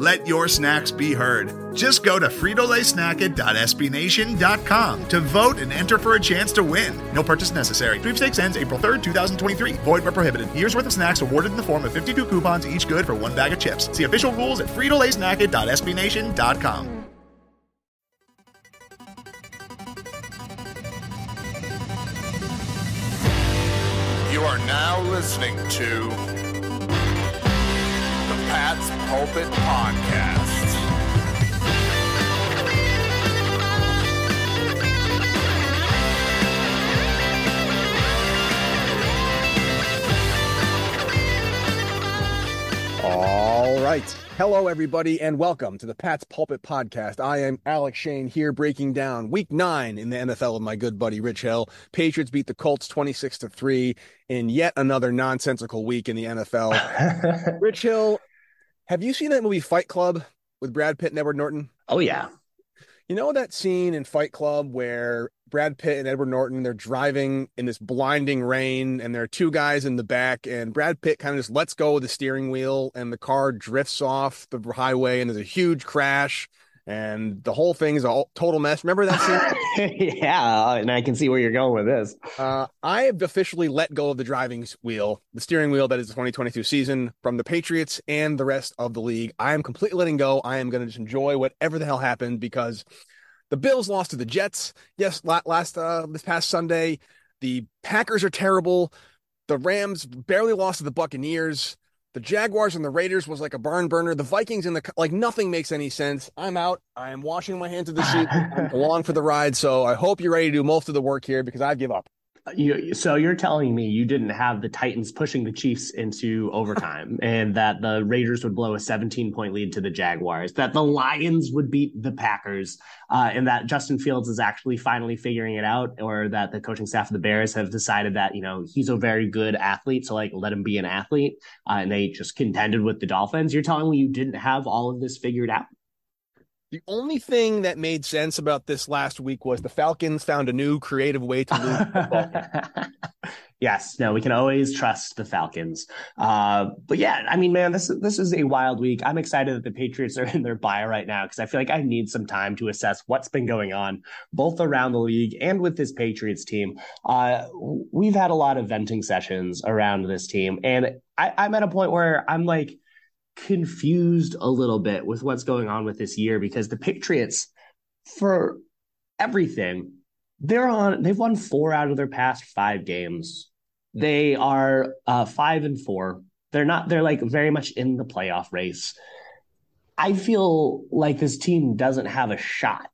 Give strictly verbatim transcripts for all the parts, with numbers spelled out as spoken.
Let your snacks be heard. Just go to Frito Lay Snack It dot S B Nation dot com to vote and enter for a chance to win. No purchase necessary. Sweepstakes ends April third, two thousand twenty-three. Void where prohibited. Year's worth of snacks awarded in the form of fifty-two coupons, each good for one bag of chips. See official rules at Frito Lay Snack It dot S B Nation dot com. You are now listening to Pat's Pulpit Podcast. All right. Hello, everybody, and welcome to the Pat's Pulpit Podcast. I am Alex Shane here breaking down week nine in the N F L with my good buddy Rich Hill. Patriots beat the Colts twenty-six to three in yet another nonsensical week in the N F L. Rich Hill, have you seen that movie Fight Club with Brad Pitt and Edward Norton? Oh, yeah. You know that scene in Fight Club where Brad Pitt and Edward Norton, they're driving in this blinding rain and there are two guys in the back and Brad Pitt kind of just lets go of the steering wheel and the car drifts off the highway and there's a huge crash and the whole thing is a total mess. Remember that scene? Yeah, and I can see where you're going with this. Uh, I have officially let go of the driving wheel, the steering wheel that is the twenty twenty-two season from the Patriots and the rest of the league. I am completely letting go. I am going to just enjoy whatever the hell happened because the Bills lost to the Jets. Yes, last uh, this past Sunday, the Packers are terrible. The Rams barely lost to the Buccaneers. The Jaguars and the Raiders was like a barn burner. The Vikings and the, like, nothing makes any sense. I'm out. I am washing my hands of the seat. I'm along for the ride. So I hope you're ready to do most of the work here because I give up. You, so you're telling me you didn't have the Titans pushing the Chiefs into overtime and that the Raiders would blow a seventeen point lead to the Jaguars, that the Lions would beat the Packers, uh, and that Justin Fields is actually finally figuring it out, or that the coaching staff of the Bears have decided that, you know, he's a very good athlete, so like let him be an athlete, uh, and they just contended with the Dolphins. You're telling me you didn't have all of this figured out? The only thing that made sense about this last week was the Falcons found a new creative way to lose football. Yes, no, we can always trust the Falcons. Uh, but yeah, I mean, man, this, this is a wild week. I'm excited that the Patriots are in their bye right now because I feel like I need some time to assess what's been going on both around the league and with this Patriots team. Uh, we've had a lot of venting sessions around this team, and I, I'm at a point where I'm like, confused a little bit with what's going on with this year because the Patriots, for everything, they're on, they've won four out of their past five games. They are uh, five and four. They're not, they're like very much in the playoff race. I feel like this team doesn't have a shot.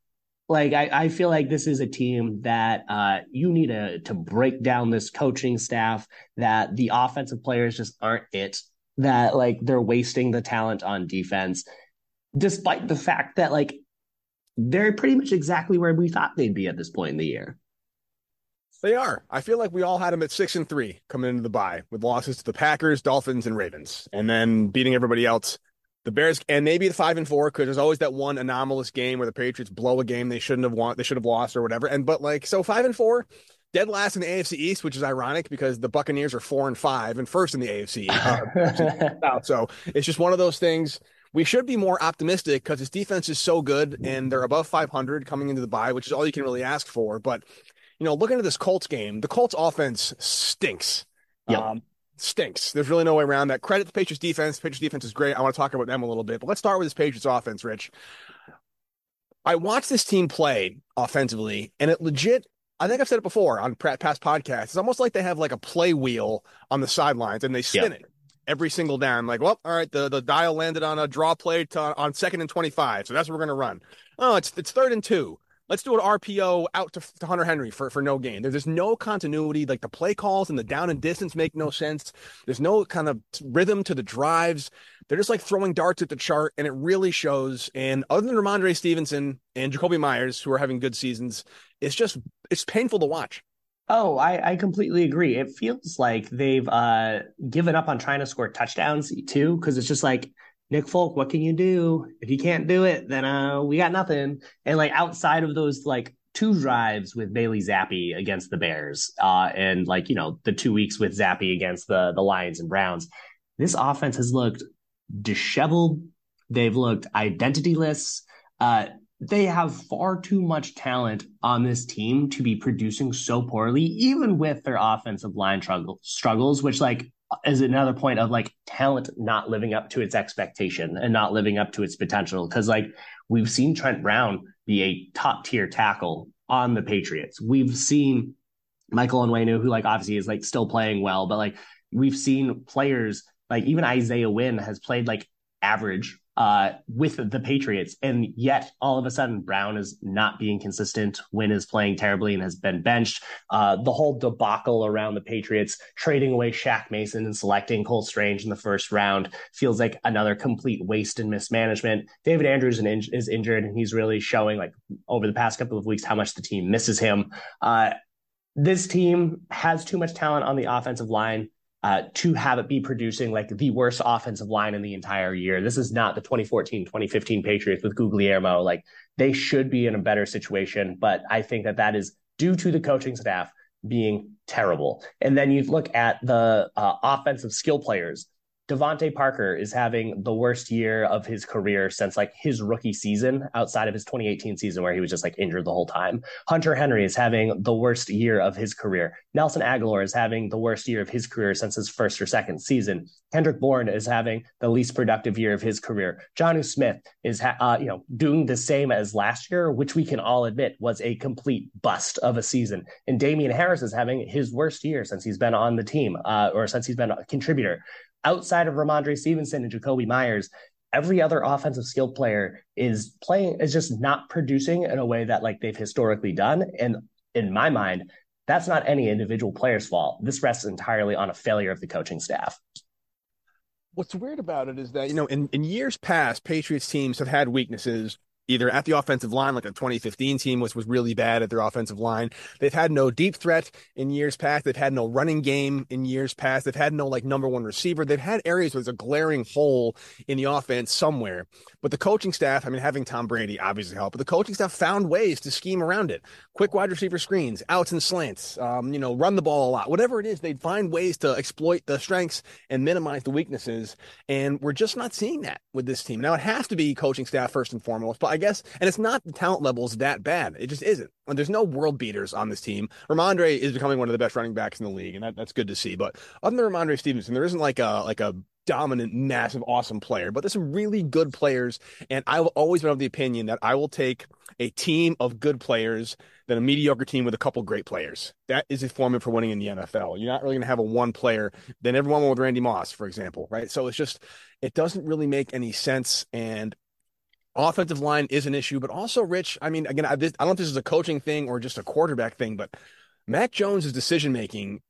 Like, I, I feel like this is a team that uh, you need a, to break down this coaching staff, that the offensive players just aren't it. That like they're wasting the talent on defense, despite the fact that like they're pretty much exactly where we thought they'd be at this point in the year. They are. I feel like we all had them at six and three coming into the bye with losses to the Packers, Dolphins, and Ravens, and then beating everybody else. The Bears and maybe the five and four, because there's always that one anomalous game where the Patriots blow a game they shouldn't have won, they should have lost or whatever. And but like so five and four. Dead last in the A F C East, which is ironic because the Buccaneers are four and five and first in the A F C. Uh, so it's just one of those things. We should be more optimistic because his defense is so good and they're above five hundred coming into the bye, which is all you can really ask for. But, you know, looking at this Colts game, the Colts offense stinks. Yep. Um, stinks. There's really no way around that. Credit to Patriots defense. Patriots defense is great. I want to talk about them a little bit, but let's start with this Patriots offense, Rich. I watched this team play offensively and it legit, I think I've said it before on past podcasts. It's almost like they have like a play wheel on the sidelines and they spin yeah. it every single down. Like, well, all right, the, the dial landed on a draw play to, on second and twenty-five. So that's what we're going to run. Oh, it's it's third and two. let's do an R P O out to, to Hunter Henry for, for no gain. There, there's no continuity. Like the play calls and the down and distance make no sense. There's no kind of rhythm to the drives. They're just like throwing darts at the chart, and it really shows. And other than Rhamondre Stevenson and Jakobi Meyers, who are having good seasons, it's just it's painful to watch. Oh, I, I completely agree. It feels like they've uh, given up on trying to score touchdowns too, because it's just like, Nick Folk, what can you do? If you can't do it, then uh, we got nothing. And like outside of those like two drives with Bailey Zappe against the Bears, uh, and like, you know, the two weeks with Zappe against the the Lions and Browns, this offense has looked disheveled. They've looked identityless. Uh, they have far too much talent on this team to be producing so poorly, even with their offensive line struggle, struggles, which like is another point of like talent not living up to its expectation and not living up to its potential. Cause like we've seen Trent Brown be a top tier tackle on the Patriots. We've seen Michael Onwenu, who like obviously is like still playing well, but like we've seen players like even Isaiah Wynn has played like average uh, with the Patriots. And yet all of a sudden Brown is not being consistent. Wynn is playing terribly and has been benched. Uh, the whole debacle around the Patriots trading away Shaq Mason and selecting Cole Strange in the first round feels like another complete waste and mismanagement. David Andrews is injured, and he's really showing like over the past couple of weeks how much the team misses him. Uh, this team has too much talent on the offensive line Uh, to have it be producing like the worst offensive line in the entire year. This is not the twenty fourteen twenty fifteen Patriots with Guglielmo. Like they should be in a better situation, but I think that that is due to the coaching staff being terrible. And then you look at the uh, offensive skill players. DeVante Parker is having the worst year of his career since like his rookie season outside of his twenty eighteen season where he was just like injured the whole time. Hunter Henry is having the worst year of his career. Nelson Agholor is having the worst year of his career since his first or second season. Kendrick Bourne is having the least productive year of his career. Jonnu Smith is ha- uh, you know doing the same as last year, which we can all admit was a complete bust of a season. And Damian Harris is having his worst year since he's been on the team uh, or since he's been a contributor. Outside of Rhamondre Stevenson and Jakobi Meyers, every other offensive skill player is playing is just not producing in a way that like they've historically done. And in my mind, that's not any individual player's fault. This rests entirely on a failure of the coaching staff. What's weird about it is that, you know, in, in years past, Patriots teams have had weaknesses either at the offensive line, like the twenty fifteen team, which was really bad at their offensive line. They've had no deep threat in years past. They've had no running game in years past. They've had no like number one receiver. They've had areas where there's a glaring hole in the offense somewhere. But the coaching staff, I mean, having Tom Brady obviously helped, but the coaching staff found ways to scheme around it. Quick wide receiver screens, outs and slants, um, you know, run the ball a lot. Whatever it is, they'd find ways to exploit the strengths and minimize the weaknesses. And we're just not seeing that with this team. Now, it has to be coaching staff first and foremost, but I guess, and it's not the talent levels that bad. It just isn't. And there's no world beaters on this team. Rhamondre is becoming one of the best running backs in the league, and that, that's good to see. But other than Rhamondre Stevenson, there isn't like a like a dominant, massive, awesome player. But there's some really good players, and I've always been of the opinion that I will take a team of good players than a mediocre team with a couple great players. That is a formula for winning in the N F L. You're not really going to have a one player. Then everyone went with Randy Moss, for example, right? So it's just, it doesn't really make any sense. And offensive line is an issue, but also, Rich, I mean, again, I, this, I don't know if this is a coaching thing or just a quarterback thing, but Mac Jones' decision-making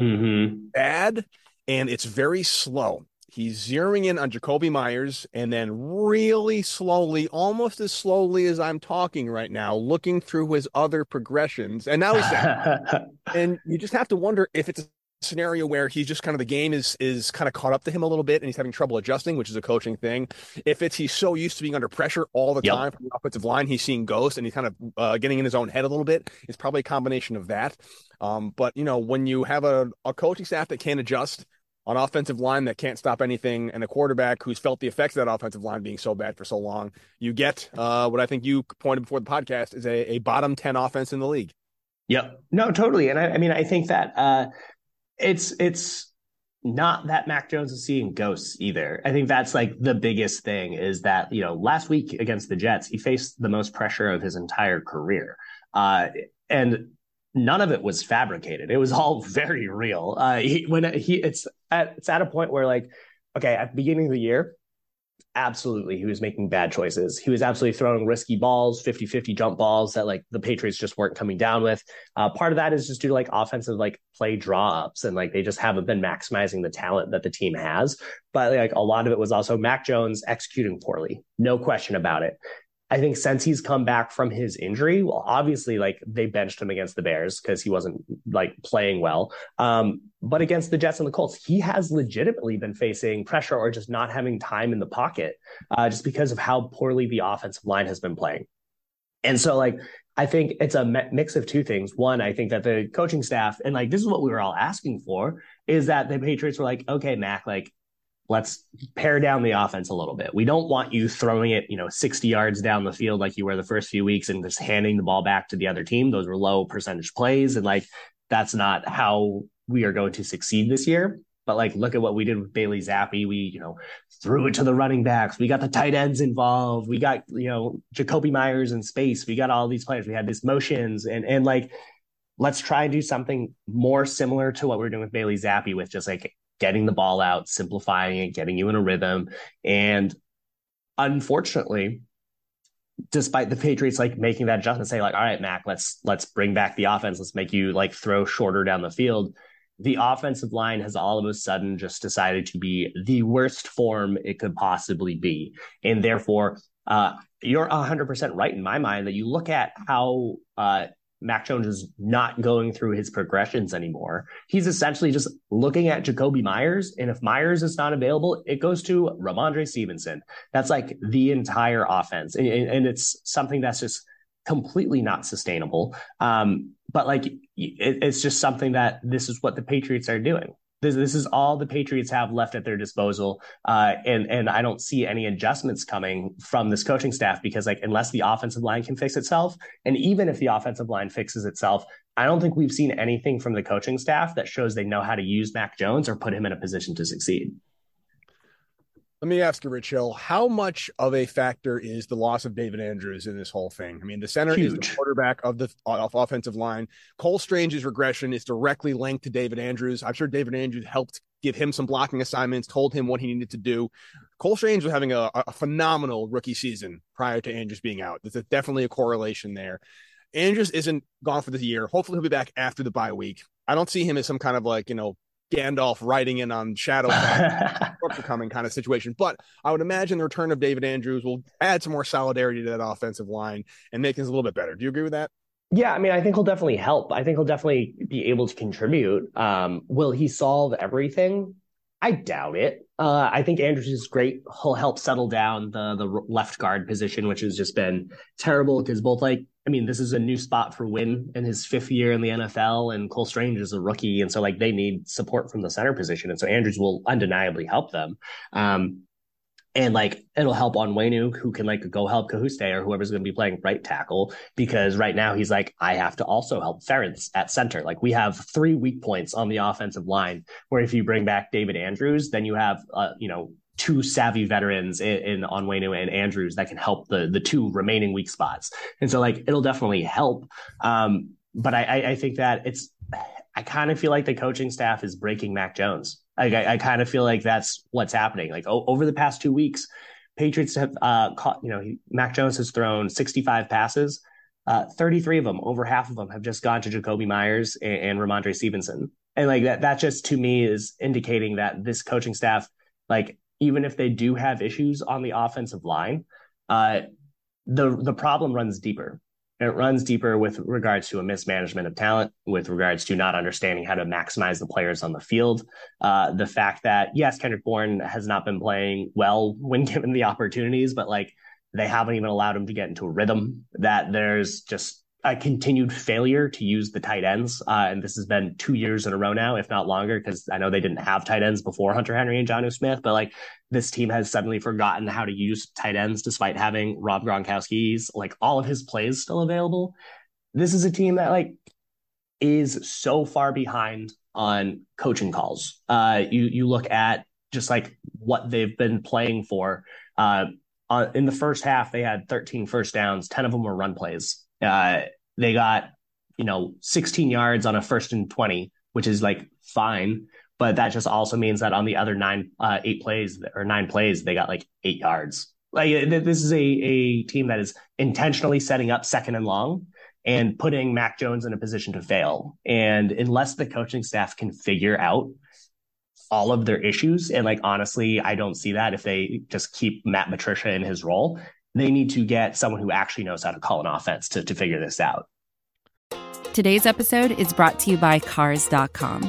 mm-hmm. bad, and it's very slow. He's zeroing in on Jakobi Meyers and then really slowly, almost as slowly as I'm talking right now, looking through his other progressions. And now he's that. And you just have to wonder if it's a scenario where he's just kind of the game is is kind of caught up to him a little bit and he's having trouble adjusting, which is a coaching thing. If it's he's so used to being under pressure all the yep. time from the offensive line, he's seeing ghosts and he's kind of uh, getting in his own head a little bit. It's probably a combination of that. Um, but, you know, when you have a, a coaching staff that can't adjust, an offensive line that can't stop anything, and a quarterback who's felt the effects of that offensive line being so bad for so long, you get uh, what I think you pointed before the podcast is a, a bottom ten offense in the league. Yep. No, totally. And I, I mean, I think that uh, – It's it's not that Mac Jones is seeing ghosts either. I think that's like the biggest thing is that, you know, last week against the Jets, he faced the most pressure of his entire career. Uh, and none of it was fabricated. It was all very real. Uh, he, when he it's at, it's at a point where like, OK, at the beginning of the year, absolutely he was making bad choices. He was absolutely throwing risky balls, fifty-fifty jump balls that like the Patriots just weren't coming down with. Uh, part of that is just due to like offensive like play draw ups and like they just haven't been maximizing the talent that the team has. But like a lot of it was also Mac Jones executing poorly, no question about it. I think since he's come back from his injury, well, obviously, like they benched him against the Bears because he wasn't like playing well. Um, but against the Jets and the Colts, he has legitimately been facing pressure or just not having time in the pocket uh, just because of how poorly the offensive line has been playing. And so, like, I think it's a mix of two things. One, I think that the coaching staff, and like this is what we were all asking for, is that the Patriots were like, okay, Mac, like, let's pare down the offense a little bit. We don't want you throwing it, you know, sixty yards down the field like you were the first few weeks and just handing the ball back to the other team. Those were low percentage plays. And like, that's not how we are going to succeed this year. But like, look at what we did with Bailey Zappe. We, you know, threw it to the running backs. We got the tight ends involved. We got, you know, Jakobi Meyers in space. We got all these players. We had these motions and, and like, let's try and do something more similar to what we're doing with Bailey Zappe with just like, getting the ball out, simplifying it, getting you in a rhythm. And unfortunately, despite the Patriots like making that adjustment, say like, all right, Mac, let's let's bring back the offense. Let's make you like throw shorter down the field. The offensive line has all of a sudden just decided to be the worst form it could possibly be. And therefore, uh, you're one hundred percent right in my mind that you look at how uh, – Mac Jones is not going through his progressions anymore. He's essentially just looking at Jakobi Meyers. And if Meyers is not available, it goes to Rhamondre Stevenson. That's like the entire offense. And, and it's something that's just completely not sustainable. Um, but like, it, it's just something that this is what the Patriots are doing. This, this is all the Patriots have left at their disposal. Uh, and, and I don't see any adjustments coming from this coaching staff because like, unless the offensive line can fix itself, and even if the offensive line fixes itself, I don't think we've seen anything from the coaching staff that shows they know how to use Mac Jones or put him in a position to succeed. Let me ask you, Rich Hill, how much of a factor is the loss of David Andrews in this whole thing? I mean, the center Huge. is the quarterback of the of offensive line. Cole Strange's regression is directly linked to David Andrews. I'm sure David Andrews helped give him some blocking assignments, told him what he needed to do. Cole Strange was having a, a phenomenal rookie season prior to Andrews being out. There's a, definitely a correlation there. Andrews isn't gone for the year. Hopefully he'll be back after the bye week. I don't see him as some kind of like, you know, Gandalf riding in on shadow coming kind of situation. But I would imagine the return of David Andrews will add some more solidarity to that offensive line and make things a little bit better. Do you agree with that? Yeah, I mean, I think he'll definitely help. I think he'll definitely be able to contribute. Um, will he solve everything? I doubt it. Uh, I think Andrews is great. He'll help settle down the the left guard position, which has just been terrible because both like, I mean, this is a new spot for Wynn in his fifth year in the N F L and Cole Strange is a rookie. And so like they need support from the center position. And so Andrews will undeniably help them. Um, and like, it'll help Onwenu, who can like go help Kahuste or whoever's going to be playing right tackle, because right now he's like, I have to also help Ferentz at center. Like we have three weak points on the offensive line where if you bring back David Andrews, then you have, uh, you know, two savvy veterans in, in Onwenu and Andrews that can help the the two remaining weak spots. And so like, it'll definitely help. Um, but I, I, I think that it's, I kind of feel like the coaching staff is breaking Mac Jones. Like, I, I kind of feel like that's what's happening. Like o- over the past two weeks, Patriots have uh, caught, you know, he, Mac Jones has thrown sixty-five passes. Uh, thirty-three of them, over half of them have just gone to Jakobi Meyers and, and Rhamondre Stevenson. And like that, that just to me is indicating that this coaching staff, like, even if they do have issues on the offensive line, uh, the the problem runs deeper. It runs deeper with regards to a mismanagement of talent, with regards to not understanding how to maximize the players on the field. Uh, the fact that, yes, Kendrick Bourne has not been playing well when given the opportunities, but like they haven't even allowed him to get into a rhythm, that there's just a continued failure to use the tight ends. Uh, and this has been two years in a row now, if not longer, because I know they didn't have tight ends before Hunter Henry and Jonnu Smith, but like this team has suddenly forgotten how to use tight ends despite having Rob Gronkowski's, like all of his plays still available. This is a team that like is so far behind on coaching calls. Uh, you, you look at just like what they've been playing for. Uh, on, in the first half, they had thirteen first downs. ten of them were run plays. Uh, they got, you know, sixteen yards on a first and twenty, which is like fine, But that just also means that on the other nine, uh, eight plays or nine plays, they got like eight yards. Like this is a, a team that is intentionally setting up second and long and putting Mac Jones in a position to fail. And unless the coaching staff can figure out all of their issues, and like, honestly, I don't see that if they just keep Matt Patricia in his role. They need to get someone who actually knows how to call an offense to, to figure this out. Today's episode is brought to you by Cars dot com.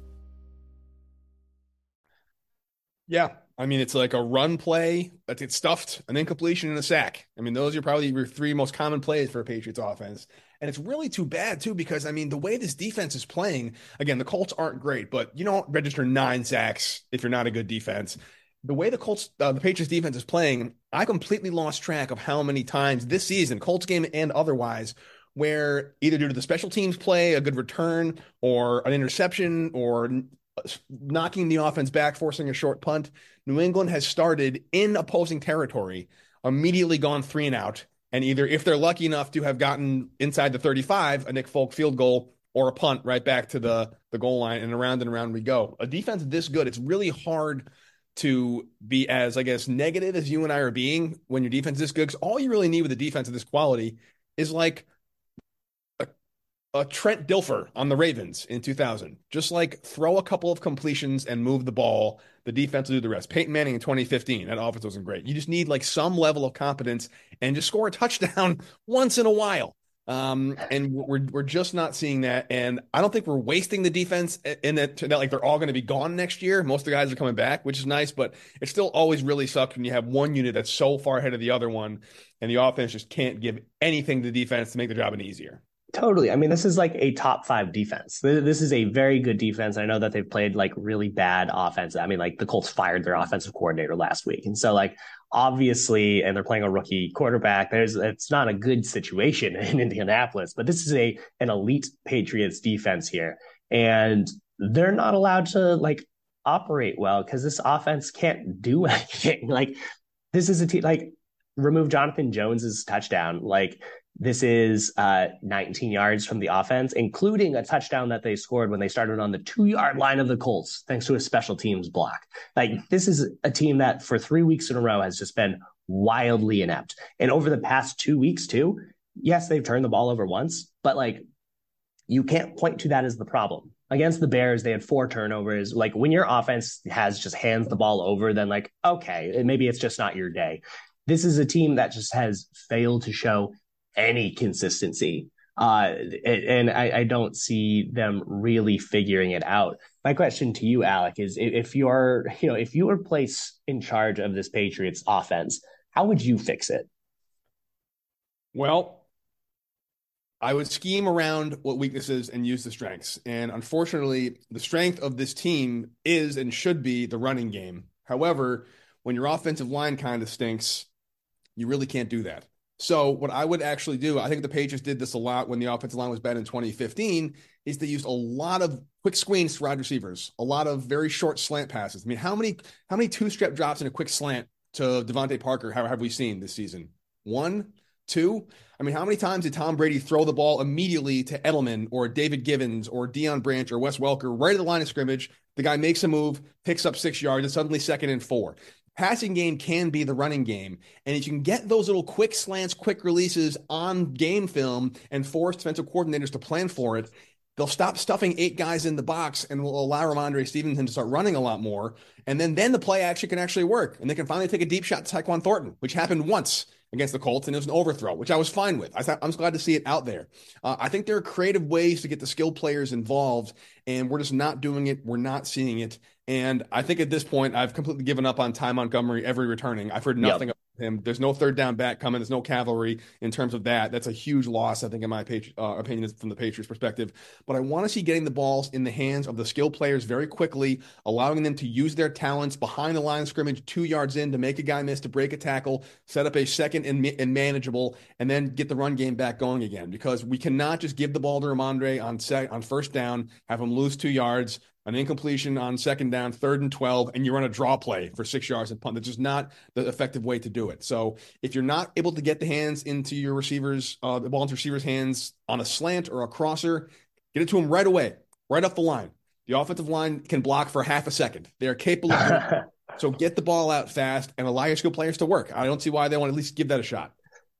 Yeah, I mean, it's like a run play, but it's stuffed, an incompletion, and a sack. I mean, those are probably your three most common plays for a Patriots offense. And it's really too bad, too, because, I mean, the way this defense is playing, again, the Colts aren't great, but you don't register nine sacks if you're not a good defense. The way the Colts, uh, the Patriots defense is playing, I completely lost track of how many times this season, Colts game and otherwise, where either due to the special teams play, a good return, or an interception, or knocking the offense back, forcing a short punt, New England has started in opposing territory, immediately gone three and out, and either, if they're lucky enough to have gotten inside the thirty-five, a Nick Folk field goal or a punt right back to the, the goal line, and around and around we go. A defense this good, it's really hard to be as, I guess, negative as you and I are being when your defense is this good, because all you really need with a defense of this quality is like Uh, Trent Dilfer on the Ravens in two thousand. Just like throw a couple of completions and move the ball. The defense will do the rest. Peyton Manning in twenty fifteen. That offense wasn't great. You just need like some level of competence and just score a touchdown once in a while. Um, and we're we're just not seeing that. And I don't think we're wasting the defense in that, that like they're all going to be gone next year. Most of the guys are coming back, which is nice, but it still always really sucks when you have one unit that's so far ahead of the other one and the offense just can't give anything to the defense to make the job any easier. Totally. I mean, this is like a top five defense. This is a very good defense. I know that they've played like really bad offense. I mean, like the Colts fired their offensive coordinator last week. And so like, obviously, and they're playing a rookie quarterback. There's, it's not a good situation in Indianapolis, but this is a, an elite Patriots defense here. And they're not allowed to like operate well because this offense can't do anything. Like this is a team, like remove Jonathan Jones's touchdown. Like, This is uh, nineteen yards from the offense, including a touchdown that they scored when they started on the two-yard line of the Colts, thanks to a special teams block. Like, this is a team that for three weeks in a row has just been wildly inept. And over the past two weeks, too, yes, they've turned the ball over once, but, like, you can't point to that as the problem. Against the Bears, they had four turnovers. Like, when your offense has just hands the ball over, then, like, okay, maybe it's just not your day. This is a team that just has failed to show any consistency, uh, and I, I don't see them really figuring it out. My question to you, Alec, is if you're, you know, if you were placed in charge of this Patriots offense, how would you fix it? Well, I would scheme around what weaknesses and use the strengths. And unfortunately, the strength of this team is and should be the running game. However, when your offensive line kind of stinks, you really can't do that. So what I would actually do, I think the Patriots did this a lot when the offensive line was bad in twenty fifteen, is they used a lot of quick screens to wide receivers, a lot of very short slant passes. I mean, how many how many two-step drops and a quick slant to DeVante Parker have, have we seen this season? One, two? I mean, how many times did Tom Brady throw the ball immediately to Edelman or David Givens or Deion Branch or Wes Welker right at the line of scrimmage? The guy makes a move, picks up six yards, and suddenly second and four. Passing game can be the running game. And if you can get those little quick slants, quick releases on game film and force defensive coordinators to plan for it, they'll stop stuffing eight guys in the box and will allow Rhamondre Stevenson to start running a lot more. And then, then the play action can actually work. And they can finally take a deep shot to Tyquan Thornton, which happened once against the Colts, and it was an overthrow, which I was fine with. I th- I'm glad to see it out there. Uh, I think there are creative ways to get the skilled players involved, and we're just not doing it. We're not seeing it. And I think at this point, I've completely given up on Ty Montgomery every returning. I've heard nothing yep. about him. There's no third down back coming. There's no cavalry in terms of that. That's a huge loss, I think, in my patri- uh, opinion, from the Patriots' perspective. But I want to see getting the balls in the hands of the skill players very quickly, allowing them to use their talents behind the line of scrimmage, two yards in, to make a guy miss, to break a tackle, set up a second and, and manageable, and then get the run game back going again. Because we cannot just give the ball to Rhamondre on set, on first down, have him lose two yards, an incompletion on second down, third and twelve, and you run a draw play for six yards and punt. That's just not the effective way to do it. So if you're not able to get the hands into your receivers, uh, the ball into receivers' hands on a slant or a crosser, get it to them right away, right off the line. The offensive line can block for half a second. They are capable of doing it. So get the ball out fast and allow your skill players to work. I don't see why they want to at least give that a shot.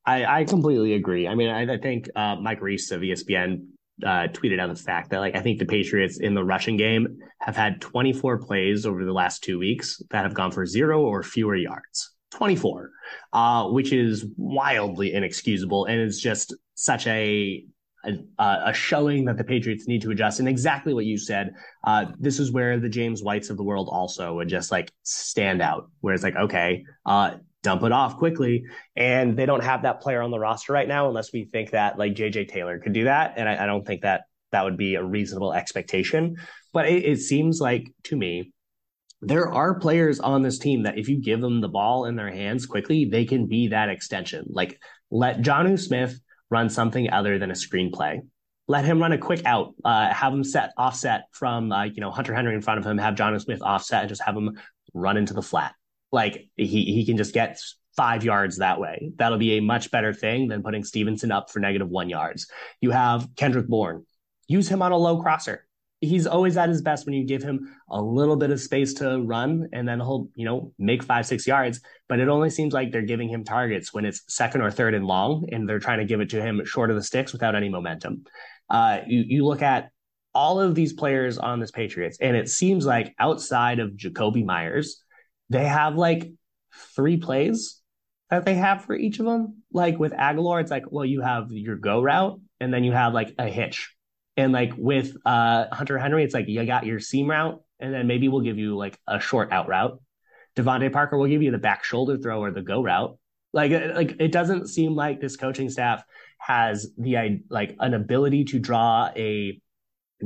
I, I completely agree. I mean, I, I think uh, Mike Reese of E S P N Uh, tweeted out the fact that, like, I think the Patriots in the rushing game have had twenty-four plays over the last two weeks that have gone for zero or fewer yards, twenty-four, uh, which is wildly inexcusable. And it's just such a, a, a showing that the Patriots need to adjust. And exactly what you said, uh, this is where the James Whites of the world also would just, like, stand out, where it's like, okay, uh, dump it off quickly. And they don't have that player on the roster right now, unless we think that, like, J J Taylor could do that. And I, I don't think that that would be a reasonable expectation, but it, it seems like, to me, there are players on this team that if you give them the ball in their hands quickly, they can be that extension. Like, let Jonnu Smith run something other than a screenplay. Let him run a quick out, uh, have him set offset from, uh, you know, Hunter Henry in front of him, have Jonnu Smith offset and just have him run into the flat. Like, he, he can just get five yards that way. That'll be a much better thing than putting Stevenson up for negative one yards. You have Kendrick Bourne. Use him on a low crosser. He's always at his best when you give him a little bit of space to run, and then he'll, you know, make five, six yards. But it only seems like they're giving him targets when it's second or third and long, and they're trying to give it to him short of the sticks without any momentum. Uh, you, you look at all of these players on this Patriots, and it seems like outside of Jakobi Meyers, they have, like, three plays that they have for each of them. Like, with Agholor, it's like, well, you have your go route, and then you have, like, a hitch. And, like, with uh, Hunter Henry, it's like, you got your seam route, and then maybe we'll give you, like, a short out route. DeVante Parker will give you the back shoulder throw or the go route. Like, like it doesn't seem like this coaching staff has the, like, an ability to draw a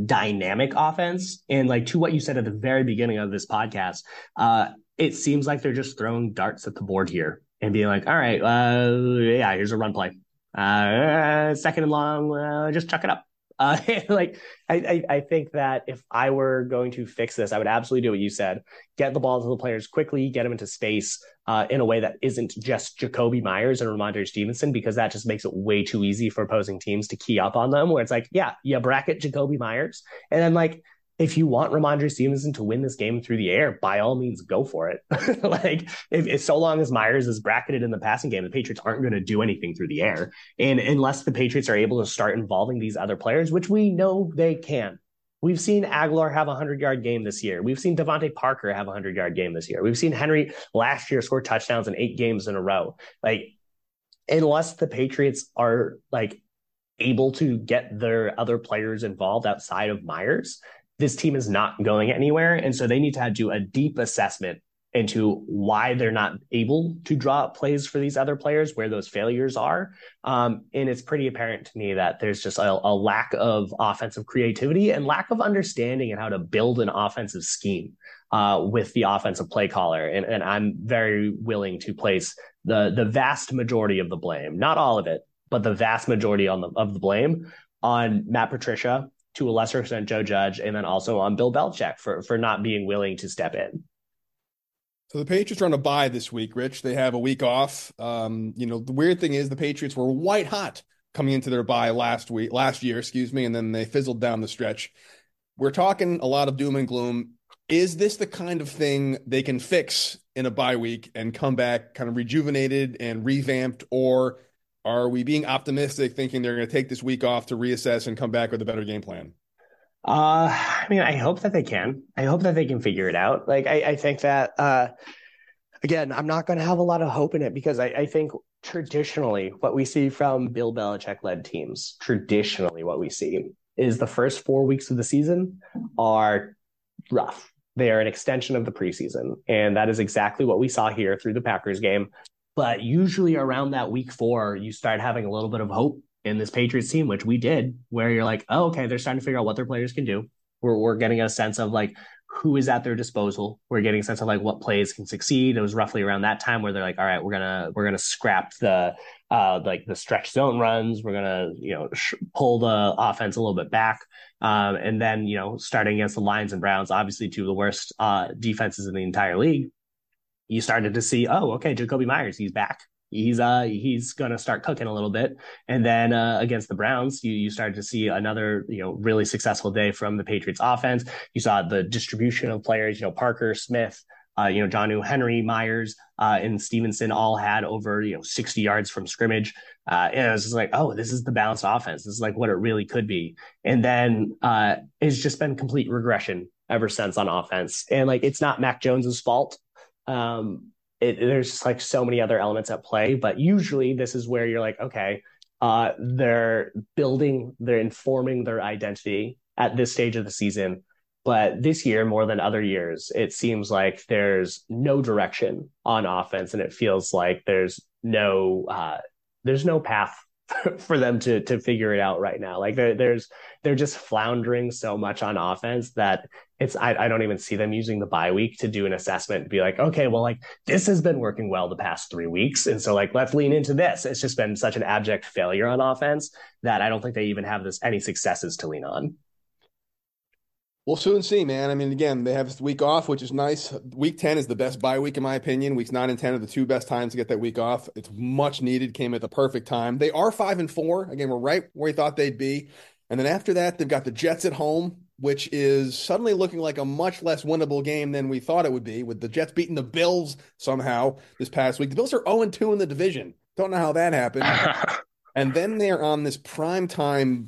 dynamic offense. And, like, to what you said at the very beginning of this podcast, uh, it seems like they're just throwing darts at the board here and being like, all right, uh, yeah, here's a run play. Uh, second and long, uh, just chuck it up. Uh, like, I, I, I think that if I were going to fix this, I would absolutely do what you said. Get the ball to the players quickly, get them into space uh, in a way that isn't just Jakobi Meyers and Rhamondre Stevenson, because that just makes it way too easy for opposing teams to key up on them, where it's like, yeah, you bracket Jakobi Meyers. And then, like, if you want Rhamondre Stevenson to win this game through the air, by all means, go for it. Like, if, if so long as Myers is bracketed in the passing game, the Patriots aren't going to do anything through the air. And unless the Patriots are able to start involving these other players, which we know they can. We've seen Agholor have a one hundred-yard game this year. We've seen DeVante Parker have a one hundred-yard game this year. We've seen Henry last year score touchdowns in eight games in a row. Like, unless the Patriots are, like, able to get their other players involved outside of Myers, this team is not going anywhere. And so they need to do a deep assessment into why they're not able to draw up plays for these other players, where those failures are. Um, and it's pretty apparent to me that there's just a, a lack of offensive creativity and lack of understanding in how to build an offensive scheme uh, with the offensive play caller. And, and I'm very willing to place the, the vast majority of the blame, not all of it, but the vast majority on the, of the blame on Matt Patricia, to a lesser extent Joe Judge, and then also on Bill Belichick for, for not being willing to step in. So the Patriots are on a bye this week, Rich. They have a week off. Um, you know, the weird thing is the Patriots were white hot coming into their bye last week, last year, excuse me, and then they fizzled down the stretch. We're talking a lot of doom and gloom. Is this the kind of thing they can fix in a bye week and come back kind of rejuvenated and revamped, or are we being optimistic, thinking they're going to take this week off to reassess and come back with a better game plan? Uh, I mean, I hope that they can. I hope that they can figure it out. Like, I, I think that, uh, again, I'm not going to have a lot of hope in it, because I, I think traditionally what we see from Bill Belichick-led teams, traditionally what we see is the first four weeks of the season are rough. They are an extension of the preseason. And that is exactly what we saw here through the Packers game. But usually around that week four, you start having a little bit of hope in this Patriots team, which we did, where you're like, oh, okay, they're starting to figure out what their players can do. We're, we're getting a sense of like who is at their disposal. We're getting a sense of like what plays can succeed. It was roughly around that time where they're like, all right, we're gonna we're gonna scrap the uh, like the stretch zone runs. We're gonna you know sh- pull the offense a little bit back, um, and then you know starting against the Lions and Browns, obviously two of the worst uh, defenses in the entire league. You started to see, oh, okay, Jakobi Meyers, he's back. He's uh he's gonna start cooking a little bit, and then uh, against the Browns, you you started to see another you know really successful day from the Patriots offense. You saw the distribution of players, you know Parker, Smith, uh, you know Jonnu, Henry, Meyers, uh, and Stevenson all had over you know sixty yards from scrimmage. Uh, and it was just like, oh, this is the balanced offense. This is like what it really could be. And then uh, it's just been complete regression ever since on offense. And like it's not Mac Jones's fault. Um, It, there's just like so many other elements at play, but usually this is where you're like, okay, uh, they're building, they're informing their identity at this stage of the season. But this year, more than other years, it seems like there's no direction on offense, and it feels like there's no uh, there's no path for them to to figure it out right now. Like there, there's they're just floundering so much on offense that it's I, I don't even see them using the bye week to do an assessment and be like, okay, well, like this has been working well the past three weeks. And so like, let's lean into this. It's just been such an abject failure on offense that I don't think they even have this any successes to lean on. We'll soon see, man. I mean, again, they have this week off, which is nice. Week ten is the best bye week, in my opinion. Weeks nine and ten are the two best times to get that week off. It's much needed, came at the perfect time. They are five and four. Again, we're right where we thought they'd be. And then after that, they've got the Jets at home, which is suddenly looking like a much less winnable game than we thought it would be, with the Jets beating the Bills somehow this past week. The Bills are oh and two in the division. Don't know how that happened. And then they're on this primetime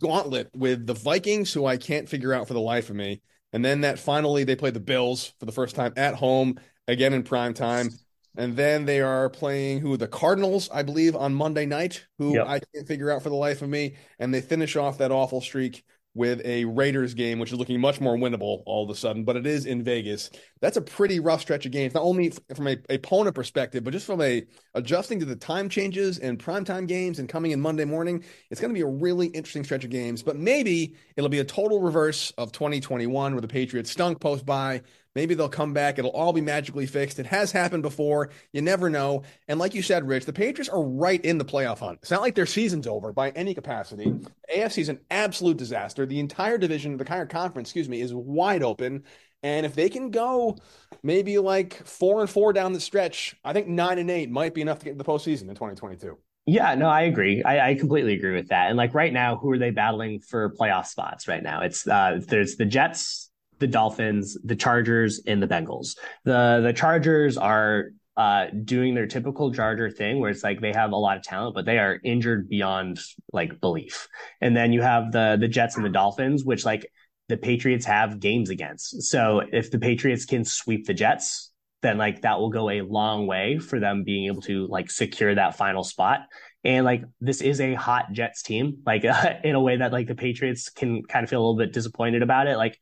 gauntlet with the Vikings, who I can't figure out for the life of me. And then that finally they play the Bills for the first time at home, again in primetime. And then they are playing who the Cardinals, I believe, on Monday night, who yep. I can't figure out for the life of me. And they finish off that awful streak with a Raiders game, which is looking much more winnable all of a sudden, but it is in Vegas. That's a pretty rough stretch of games, not only from a, a opponent perspective, but just from a adjusting to the time changes and primetime games and coming in Monday morning. It's going to be a really interesting stretch of games, but maybe it'll be a total reverse of twenty twenty-one where the Patriots stunk post-bye. Maybe they'll come back. It'll all be magically fixed. It has happened before. You never know. And like you said, Rich, the Patriots are right in the playoff hunt. It's not like their season's over by any capacity. The A F C is an absolute disaster. The entire division, the entire conference, excuse me, is wide open. And if they can go maybe like four and four down the stretch, I think nine and eight might be enough to get to the postseason in twenty twenty-two. Yeah, no, I agree. I, I completely agree with that. And like right now, who are they battling for playoff spots right now? It's uh, there's the Jets, the Dolphins, the Chargers, and the Bengals. The the Chargers are uh, doing their typical Charger thing where it's like they have a lot of talent, but they are injured beyond like belief. And then you have the the Jets and the Dolphins, which like the Patriots have games against. So if the Patriots can sweep the Jets, then like that will go a long way for them being able to like secure that final spot. And like this is a hot Jets team, like uh, in a way that like the Patriots can kind of feel a little bit disappointed about it. Like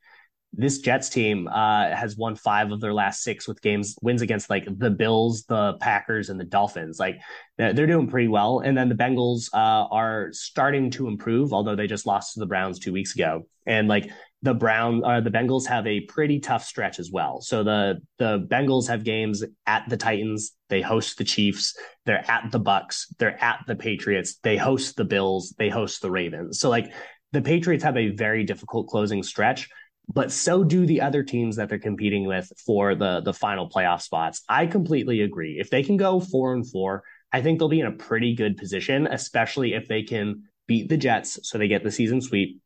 this Jets team uh, has won five of their last six with games wins against like the Bills, the Packers, and the Dolphins. Like they're, they're doing pretty well. And then the Bengals uh, are starting to improve, although they just lost to the Browns two weeks ago. And like the Brown, uh, the Bengals have a pretty tough stretch as well. So the the Bengals have games at the Titans. They host the Chiefs. They're at the Bucks. They're at the Patriots. They host the Bills. They host the Ravens. So like the Patriots have a very difficult closing stretch, but so do the other teams that they're competing with for the, the final playoff spots. I completely agree. If they can go four and four, I think they'll be in a pretty good position, especially if they can beat the Jets so they get the season sweep.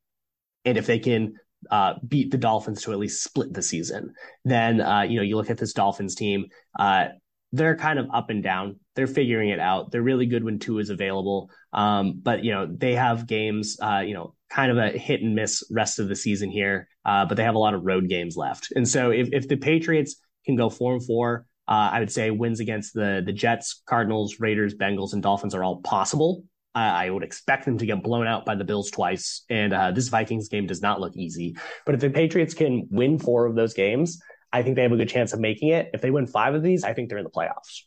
And if they can uh, beat the Dolphins to at least split the season, then, uh, you know, you look at this Dolphins team, uh, they're kind of up and down. They're figuring it out. They're really good when two is available. Um, but, you know, they have games, uh, you know, kind of a hit and miss rest of the season here, uh, but they have a lot of road games left. And so if, if the Patriots can go four and four, uh, I would say wins against the the Jets, Cardinals, Raiders, Bengals, and Dolphins are all possible. Uh, I would expect them to get blown out by the Bills twice. And uh, this Vikings game does not look easy. But if the Patriots can win four of those games, I think they have a good chance of making it. If they win five of these, I think they're in the playoffs.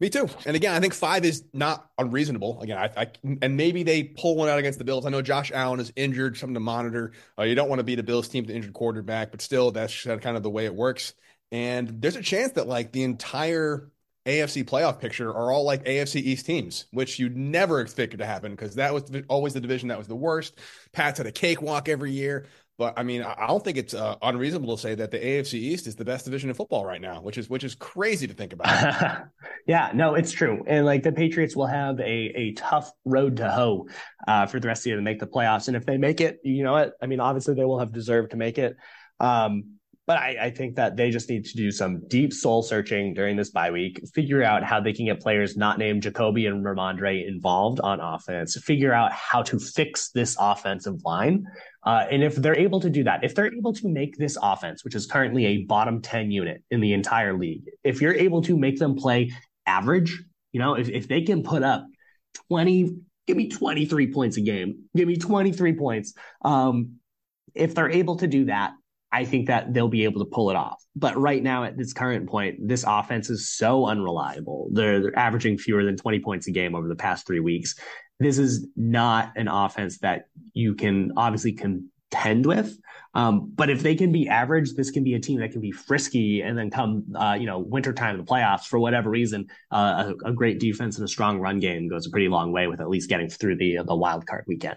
Me too. And again, I think five is not unreasonable. Again, I, I and maybe they pull one out against the Bills. I know Josh Allen is injured, something to monitor. Uh, you don't want to be the Bills team with an injured quarterback, but still, that's kind of the way it works. And there's a chance that like the entire A F C playoff picture are all like A F C East teams, which you'd never expect it to happen because that was always the division that was the worst. Pats had a cakewalk every year. But I mean, I don't think it's uh, unreasonable to say that the A F C East is the best division in football right now, which is which is crazy to think about. Yeah, no, it's true. And like the Patriots will have a a tough road to hoe uh, for the rest of the year to make the playoffs. And if they make it, you know what? I mean, obviously they will have deserved to make it. Um, but I, I think that they just need to do some deep soul searching during this bye week, figure out how they can get players not named Jakobi and Rhamondre involved on offense, figure out how to fix this offensive line. Uh, and if they're able to do that, if they're able to make this offense, which is currently a bottom ten unit in the entire league, if you're able to make them play average, you know, if, if they can put up twenty, give me twenty-three points a game, give me twenty-three points. Um, if they're able to do that, I think that they'll be able to pull it off. But right now at this current point, this offense is so unreliable. They're, they're averaging fewer than twenty points a game over the past three weeks. This is not an offense that you can obviously contend with. Um, but if they can be average, this can be a team that can be frisky and then come, uh, you know, wintertime in the playoffs for whatever reason, uh, a, a great defense and a strong run game goes a pretty long way with at least getting through the, the wild card weekend.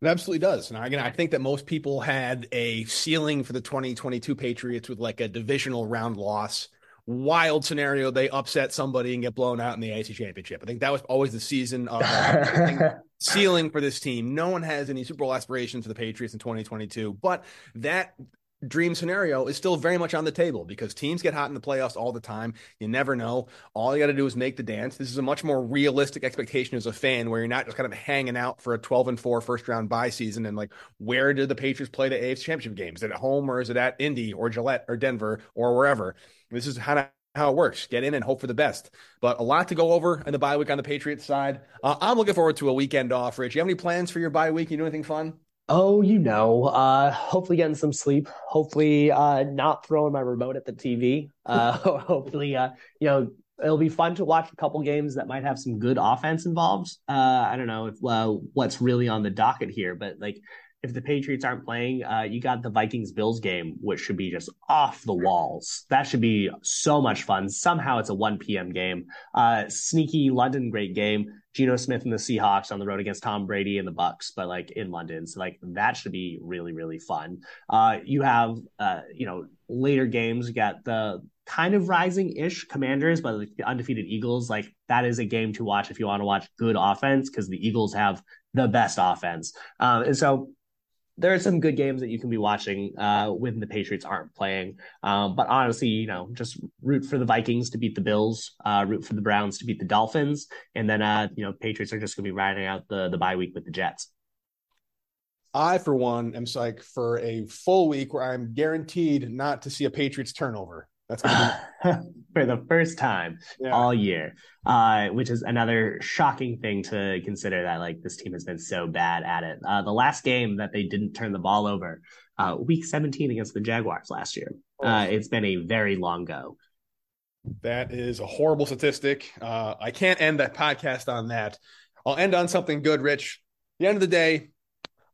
It absolutely does. And again, I think that most people had a ceiling for the twenty twenty-two Patriots with like a divisional round loss. Wild scenario, they upset somebody and get blown out in the A F C Championship. I think that was always the season of uh, ceiling for this team. No one has any Super Bowl aspirations for the Patriots in twenty twenty-two, but that dream scenario is still very much on the table because teams get hot in the playoffs all the time. You never know. All you got to do is make the dance. This is a much more realistic expectation as a fan where you're not just kind of hanging out for a twelve and four first round bye season. And like, where did the Patriots play the A F C Championship games? Is it at home or is it at Indy or Gillette or Denver or wherever? This is how to, how it works. Get in and hope for the best. But a lot to go over in the bye week on the Patriots side. Uh, I'm looking forward to a weekend off, Rich. You have any plans for your bye week? You do anything fun? Oh, you know, uh, hopefully getting some sleep, hopefully uh, not throwing my remote at the T V. Uh, hopefully, uh, you know, it'll be fun to watch a couple games that might have some good offense involved. Uh, I don't know if, uh, what's really on the docket here, but like if the Patriots aren't playing, uh, you got the Vikings-Bills game, which should be just off the walls. That should be so much fun. Somehow it's a one p.m. game, uh, sneaky London great game. Jonnu Smith and the Seahawks on the road against Tom Brady and the Bucks, but like in London. So like that should be really, really fun. Uh, you have, uh, you know, later games, you got the kind of rising ish Commanders, but like the undefeated Eagles. Like that is a game to watch if you want to watch good offense, because the Eagles have the best offense. Um, and so there are some good games that you can be watching uh, when the Patriots aren't playing. Um, but honestly, you know, just root for the Vikings to beat the Bills, uh, root for the Browns to beat the Dolphins. And then, uh, you know, Patriots are just going to be riding out the, the bye week with the Jets. I, for one, am psyched for a full week where I'm guaranteed not to see a Patriots turnover. That's gonna be- for the first time yeah. all year, uh, which is another shocking thing to consider that like this team has been so bad at it. Uh, the last game that they didn't turn the ball over, uh, week seventeen against the Jaguars last year. Uh, it's been a very long go. That is a horrible statistic. Uh, I can't end that podcast on that. I'll end on something good, Rich. At the end of the day,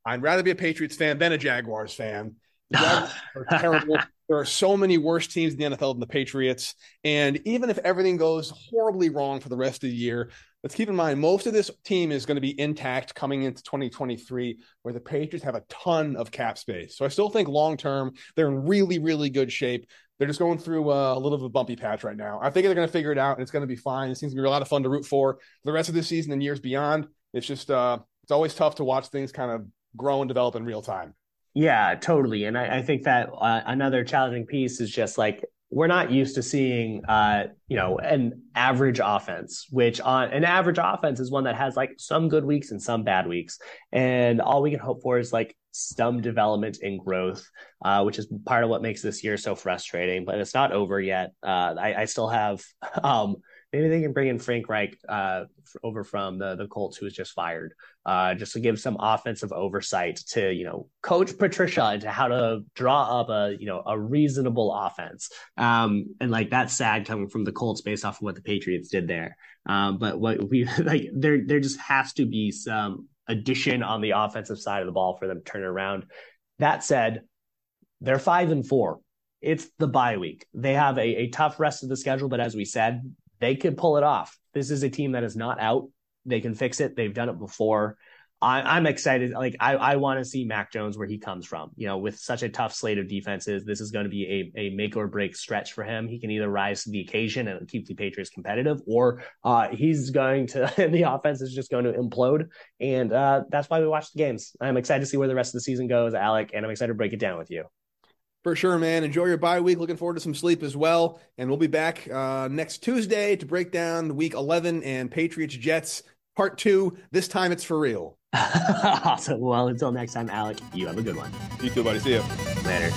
I'd rather be a Patriots fan than a Jaguars fan. The Jaguars are terrible. There are so many worse teams in the N F L than the Patriots. And even if everything goes horribly wrong for the rest of the year, let's keep in mind, most of this team is going to be intact coming into twenty twenty-three, where the Patriots have a ton of cap space. So I still think long-term, they're in really, really good shape. They're just going through a, a little bit of a bumpy patch right now. I think they're going to figure it out, and it's going to be fine. It seems to be a lot of fun to root for the rest of this season and years beyond. It's just uh, it's always tough to watch things kind of grow and develop in real time. Yeah, totally. And I, I think that uh, another challenging piece is just like, we're not used to seeing, uh, you know, an average offense, which on an average offense is one that has like some good weeks and some bad weeks. And all we can hope for is like some development and growth, uh, which is part of what makes this year so frustrating, but it's not over yet. Uh, I, I still have, um, Maybe they can bring in Frank Reich uh, over from the, the Colts, who was just fired, uh, just to give some offensive oversight to, you know, coach Patricia into how to draw up a, you know, a reasonable offense. Um, and like, that's sad coming from the Colts based off of what the Patriots did there. Um, but what we like, there, there just has to be some addition on the offensive side of the ball for them to turn it around. That said, they're five and four. It's the bye week. They have a, a tough rest of the schedule, but as we said, they could pull it off. This is a team that is not out. They can fix it. They've done it before. I, I'm excited. Like I, I want to see Mac Jones where he comes from. You know, with such a tough slate of defenses, this is going to be a, a make or break stretch for him. He can either rise to the occasion and keep the Patriots competitive, or uh, he's going to, the offense is just going to implode. And uh, that's why we watch the games. I'm excited to see where the rest of the season goes, Alec, and I'm excited to break it down with you. For sure, man. Enjoy your bye week. Looking forward to some sleep as well. And we'll be back uh, next Tuesday to break down week eleven and Patriots Jets part two. This time it's for real. Awesome. Well, until next time, Alec, you have a good one. You too, buddy. See you later.